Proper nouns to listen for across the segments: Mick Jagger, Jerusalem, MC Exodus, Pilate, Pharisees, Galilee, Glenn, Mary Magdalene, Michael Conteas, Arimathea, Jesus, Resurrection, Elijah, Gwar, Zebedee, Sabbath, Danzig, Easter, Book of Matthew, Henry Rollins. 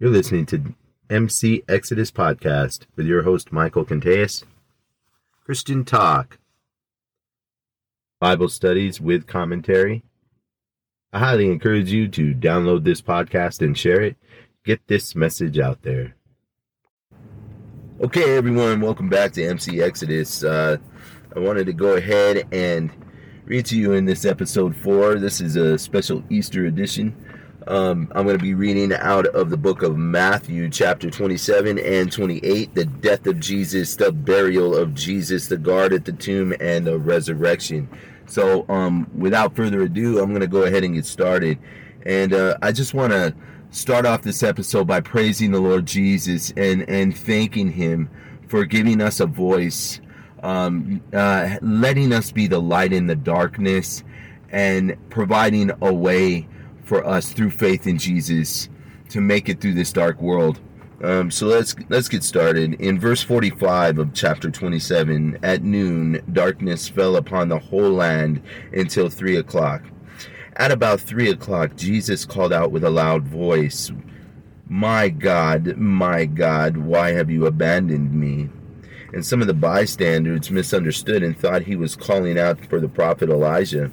You're listening to MC Exodus Podcast with your host, Michael Conteas. Christian Talk. Bible Studies with Commentary. I highly encourage you to download this podcast and share it. Get this message out there. Okay, everyone, welcome back to MC Exodus. I wanted to go ahead and read to you in this episode 4. This is a special Easter edition. I'm going to be reading out of the book of Matthew, chapter 27 and 28, the death of Jesus, the burial of Jesus, the guard at the tomb, and the resurrection. So without further ado, I'm going to go ahead and get started. And I just want to start off this episode by praising the Lord Jesus and thanking Him for giving us a voice, letting us be the light in the darkness, and providing a way for us through faith in Jesus to make it through this dark world. So let's get started. In verse 45 of chapter 27, at noon, darkness fell upon the whole land until 3 o'clock. At about 3 o'clock, Jesus called out with a loud voice, my God, why have you abandoned me?" And some of the bystanders misunderstood and thought he was calling out for the prophet Elijah.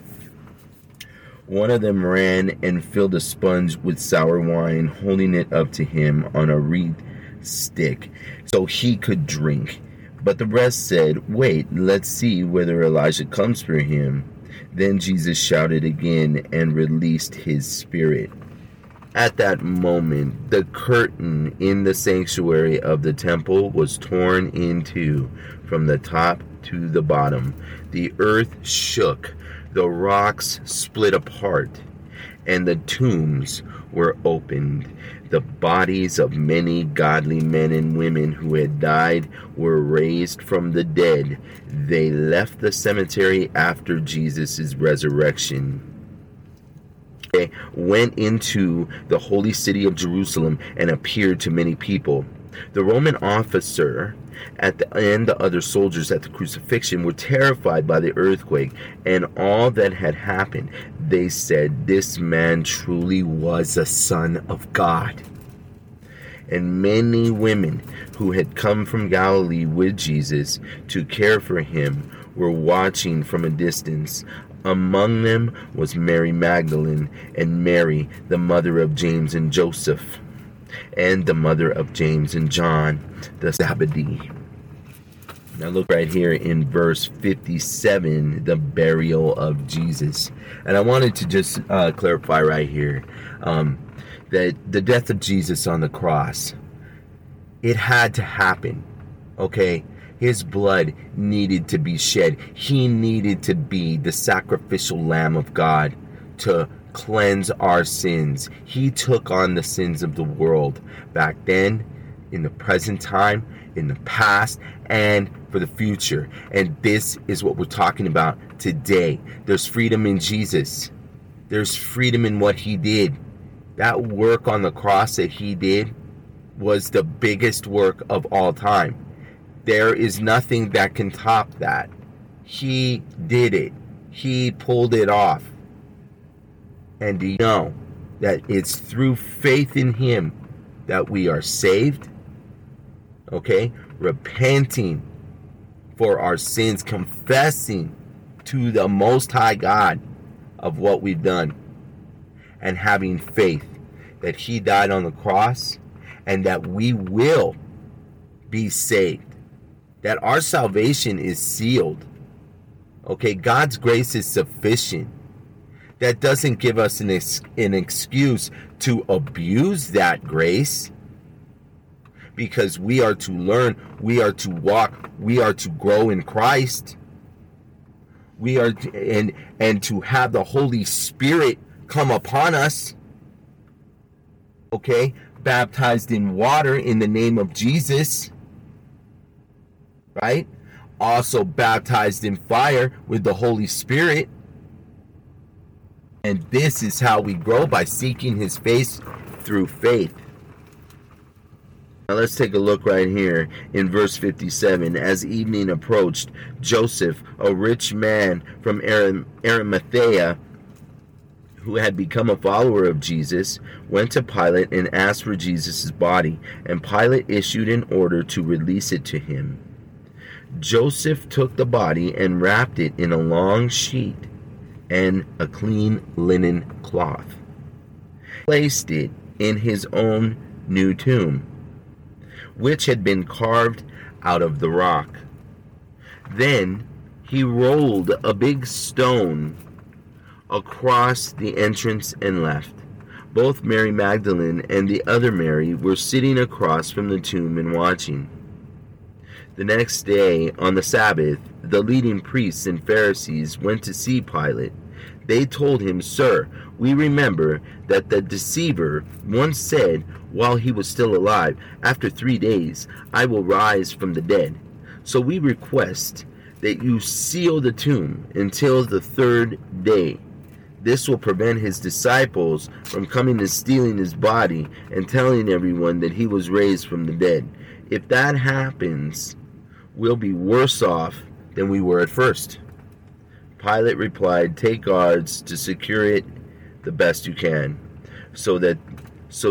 One of them ran and filled a sponge with sour wine, holding it up to him on a reed stick so he could drink. But the rest said, "Wait, let's see whether Elijah comes for him." Then Jesus shouted again and released his spirit. At that moment, the curtain in the sanctuary of the temple was torn in two from the top to the bottom. The earth shook. The rocks split apart, and the tombs were opened. The bodies of many godly men and women who had died were raised from the dead. They left the cemetery after Jesus' resurrection. They went into the holy city of Jerusalem and appeared to many people. The Roman officer and the other soldiers at the crucifixion were terrified by the earthquake and all that had happened. They said, "This man truly was a son of God." And many women who had come from Galilee with Jesus to care for him were watching from a distance. Among them was Mary Magdalene and Mary, the mother of James and Joseph, and the mother of James and John, the Zebedee. Now look right here in verse 57, the burial of Jesus. And I wanted to just clarify right here that the death of Jesus on the cross, it had to happen, okay? His blood needed to be shed. He needed to be the sacrificial Lamb of God to cleanse our sins. He took on the sins of the world back then, in the present time, in the past, and for the future. And this is what we're talking about today. There's freedom in Jesus. There's freedom in what he did. That work on the cross that he did was the biggest work of all time. There is nothing that can top that. He did it. He pulled it off. And do you know that it's through faith in him that we are saved? Okay? Repenting for our sins, confessing to the Most High God of what we've done, and having faith that he died on the cross and that we will be saved, that our salvation is sealed. Okay? God's grace is sufficient. That doesn't give us an excuse to abuse that grace, because we are to learn, we are to walk, we are to grow in Christ. We are to, and to have the Holy Spirit come upon us, okay, baptized in water in the name of Jesus, right? Also baptized in fire with the Holy Spirit. And this is how we grow, by seeking his face through faith. Now let's take a look right here in verse 57. As evening approached, Joseph, a rich man from Arimathea, who had become a follower of Jesus, went to Pilate and asked for Jesus' body, and Pilate issued an order to release it to him. Joseph took the body and wrapped it in a long sheet and a clean linen cloth, placed it in his own new tomb, which had been carved out of the rock. Then he rolled a big stone across the entrance and left. Both Mary Magdalene and the other Mary were sitting across from the tomb and watching. The next day, on the Sabbath, the leading priests and Pharisees went to see Pilate. They told him, "Sir, we remember that the deceiver once said, while he was still alive, 'After 3 days I will rise from the dead.' So we request that you seal the tomb until the 3rd day. This will prevent his disciples from coming and stealing his body and telling everyone that he was raised from the dead. If that happens, we'll be worse off than we were at first." Pilate replied, "Take guards to secure it the best you can." So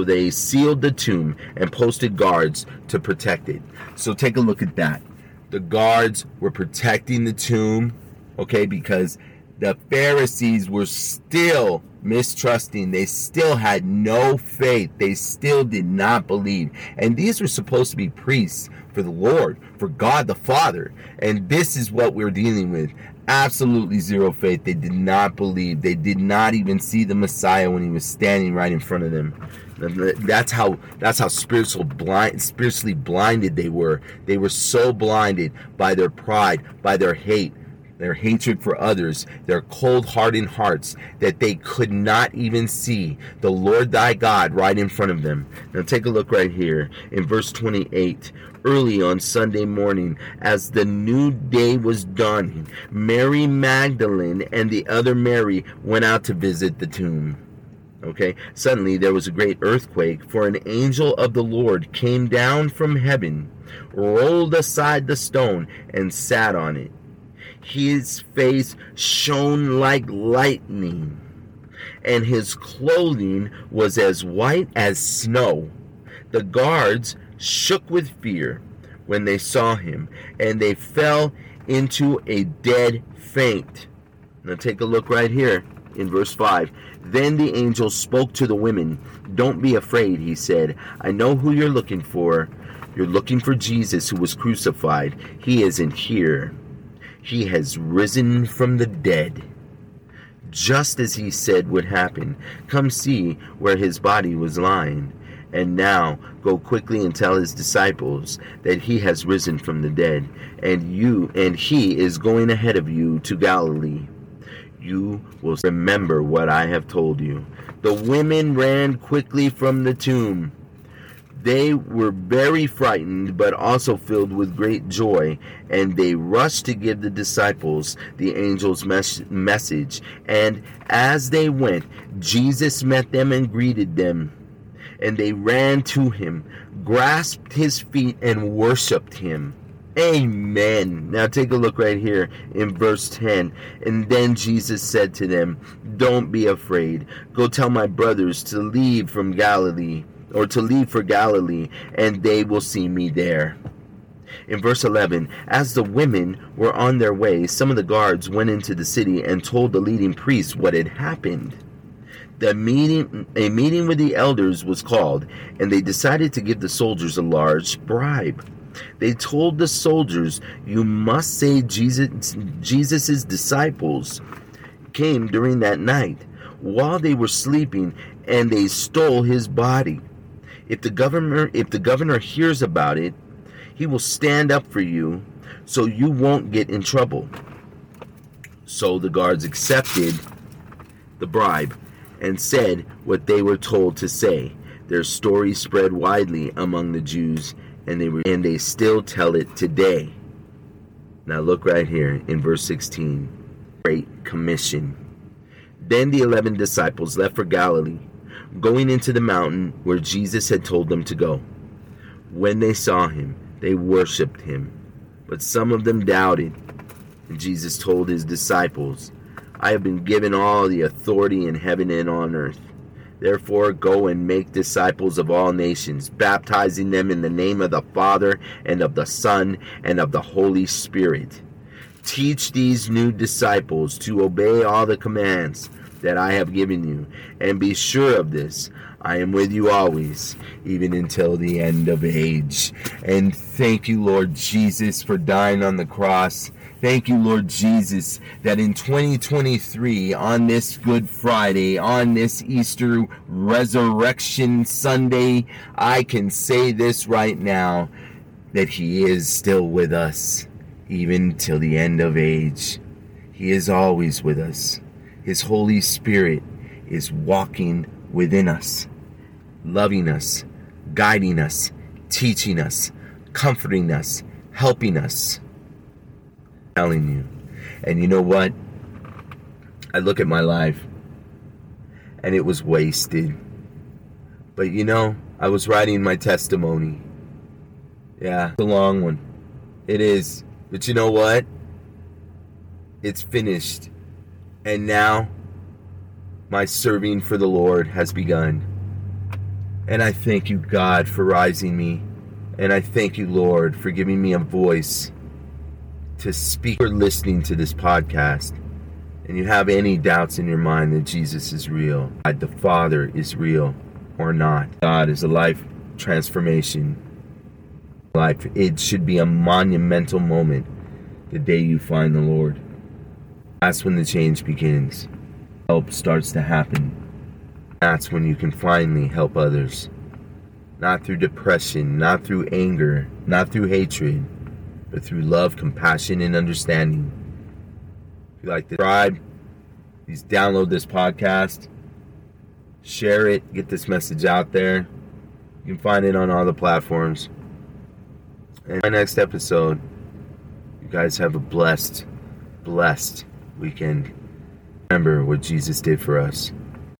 they sealed the tomb and posted guards to protect it. So take a look at that. The guards were protecting the tomb, okay, because the Pharisees were still mistrusting. They still had no faith. They still did not believe. And these were supposed to be priests for the Lord, for God the Father. And this is what we're dealing with. Absolutely zero faith. They did not believe. They did not even see the Messiah when he was standing right in front of them. That's how spiritually blinded they were. They were so blinded by their pride, by their hate, their hatred for others, their cold, hardened hearts, that they could not even see the Lord thy God right in front of them. Now take a look right here in verse 28. Early on Sunday morning, as the new day was dawning, Mary Magdalene and the other Mary went out to visit the tomb. Okay, suddenly there was a great earthquake, for an angel of the Lord came down from heaven, rolled aside the stone, and sat on it. His face shone like lightning, and his clothing was as white as snow. The guards shook with fear when they saw him, and they fell into a dead faint. Now take a look right here in verse 5. Then the angel spoke to the women. "Don't be afraid," he said. "I know who you're looking for. You're looking for Jesus who was crucified. He isn't here. He has risen from the dead, just as he said would happen. Come see where his body was lying. And now go quickly and tell his disciples that he has risen from the dead, and he is going ahead of you to Galilee. You will remember what I have told you." The women ran quickly from the tomb. They were very frightened, but also filled with great joy, and they rushed to give the disciples the angel's message. And as they went, Jesus met them and greeted them. And they ran to him, grasped his feet, and worshiped him. Amen. Now take a look right here in verse 10. And then Jesus said to them, "Don't be afraid. Go tell my brothers to leave from Galilee. Or to leave for Galilee, and they will see me there." In verse 11, as the women were on their way, some of the guards went into the city and told the leading priests what had happened. A meeting with the elders was called, and they decided to give the soldiers a large bribe. They told the soldiers, "You must say Jesus' disciples came during that night while they were sleeping, and they stole his body. If the governor hears about it, he will stand up for you, so you won't get in trouble." So the guards accepted the bribe and said what they were told to say. Their story spread widely among the Jews, and they still tell it today. Now look right here in verse 16. Great Commission. Then the 11 disciples left for Galilee, going into the mountain where Jesus had told them to go. When they saw him, they worshipped him, but some of them doubted. And Jesus told his disciples, I have been given all the authority in heaven and on earth. Therefore, go and make disciples of all nations, baptizing them in the name of the Father and of the Son and of the Holy Spirit. Teach these new disciples to obey all the commands that I have given you, and be sure of this, I am with you always, even until the end of age. And thank you, Lord Jesus, for dying on the cross. Thank you, Lord Jesus, that in 2023, on this Good Friday, on this Easter Resurrection Sunday, I can say this right now, that He is still with us, even till the end of age. He is always with us. His Holy Spirit is walking within us, loving us, guiding us, teaching us, comforting us, helping us. I'm telling you. And you know what? I look at my life and it was wasted. But you know, I was writing my testimony. Yeah, it's a long one. It is. But you know what? It's finished. And now, my serving for the Lord has begun. And I thank you, God, for rising me. And I thank you, Lord, for giving me a voice to speak. You're listening to this podcast, and you have any doubts in your mind that Jesus is real, that the Father is real or not. God is a life transformation. Life. It should be a monumental moment the day you find the Lord. That's when the change begins. Help starts to happen. That's when you can finally help others. Not through depression, not through anger, not through hatred, but through love, compassion, and understanding. If you like this, subscribe, please download this podcast, share it, get this message out there. You can find it on all the platforms. And my next episode, you guys have a blessed weekend. Remember what Jesus did for us.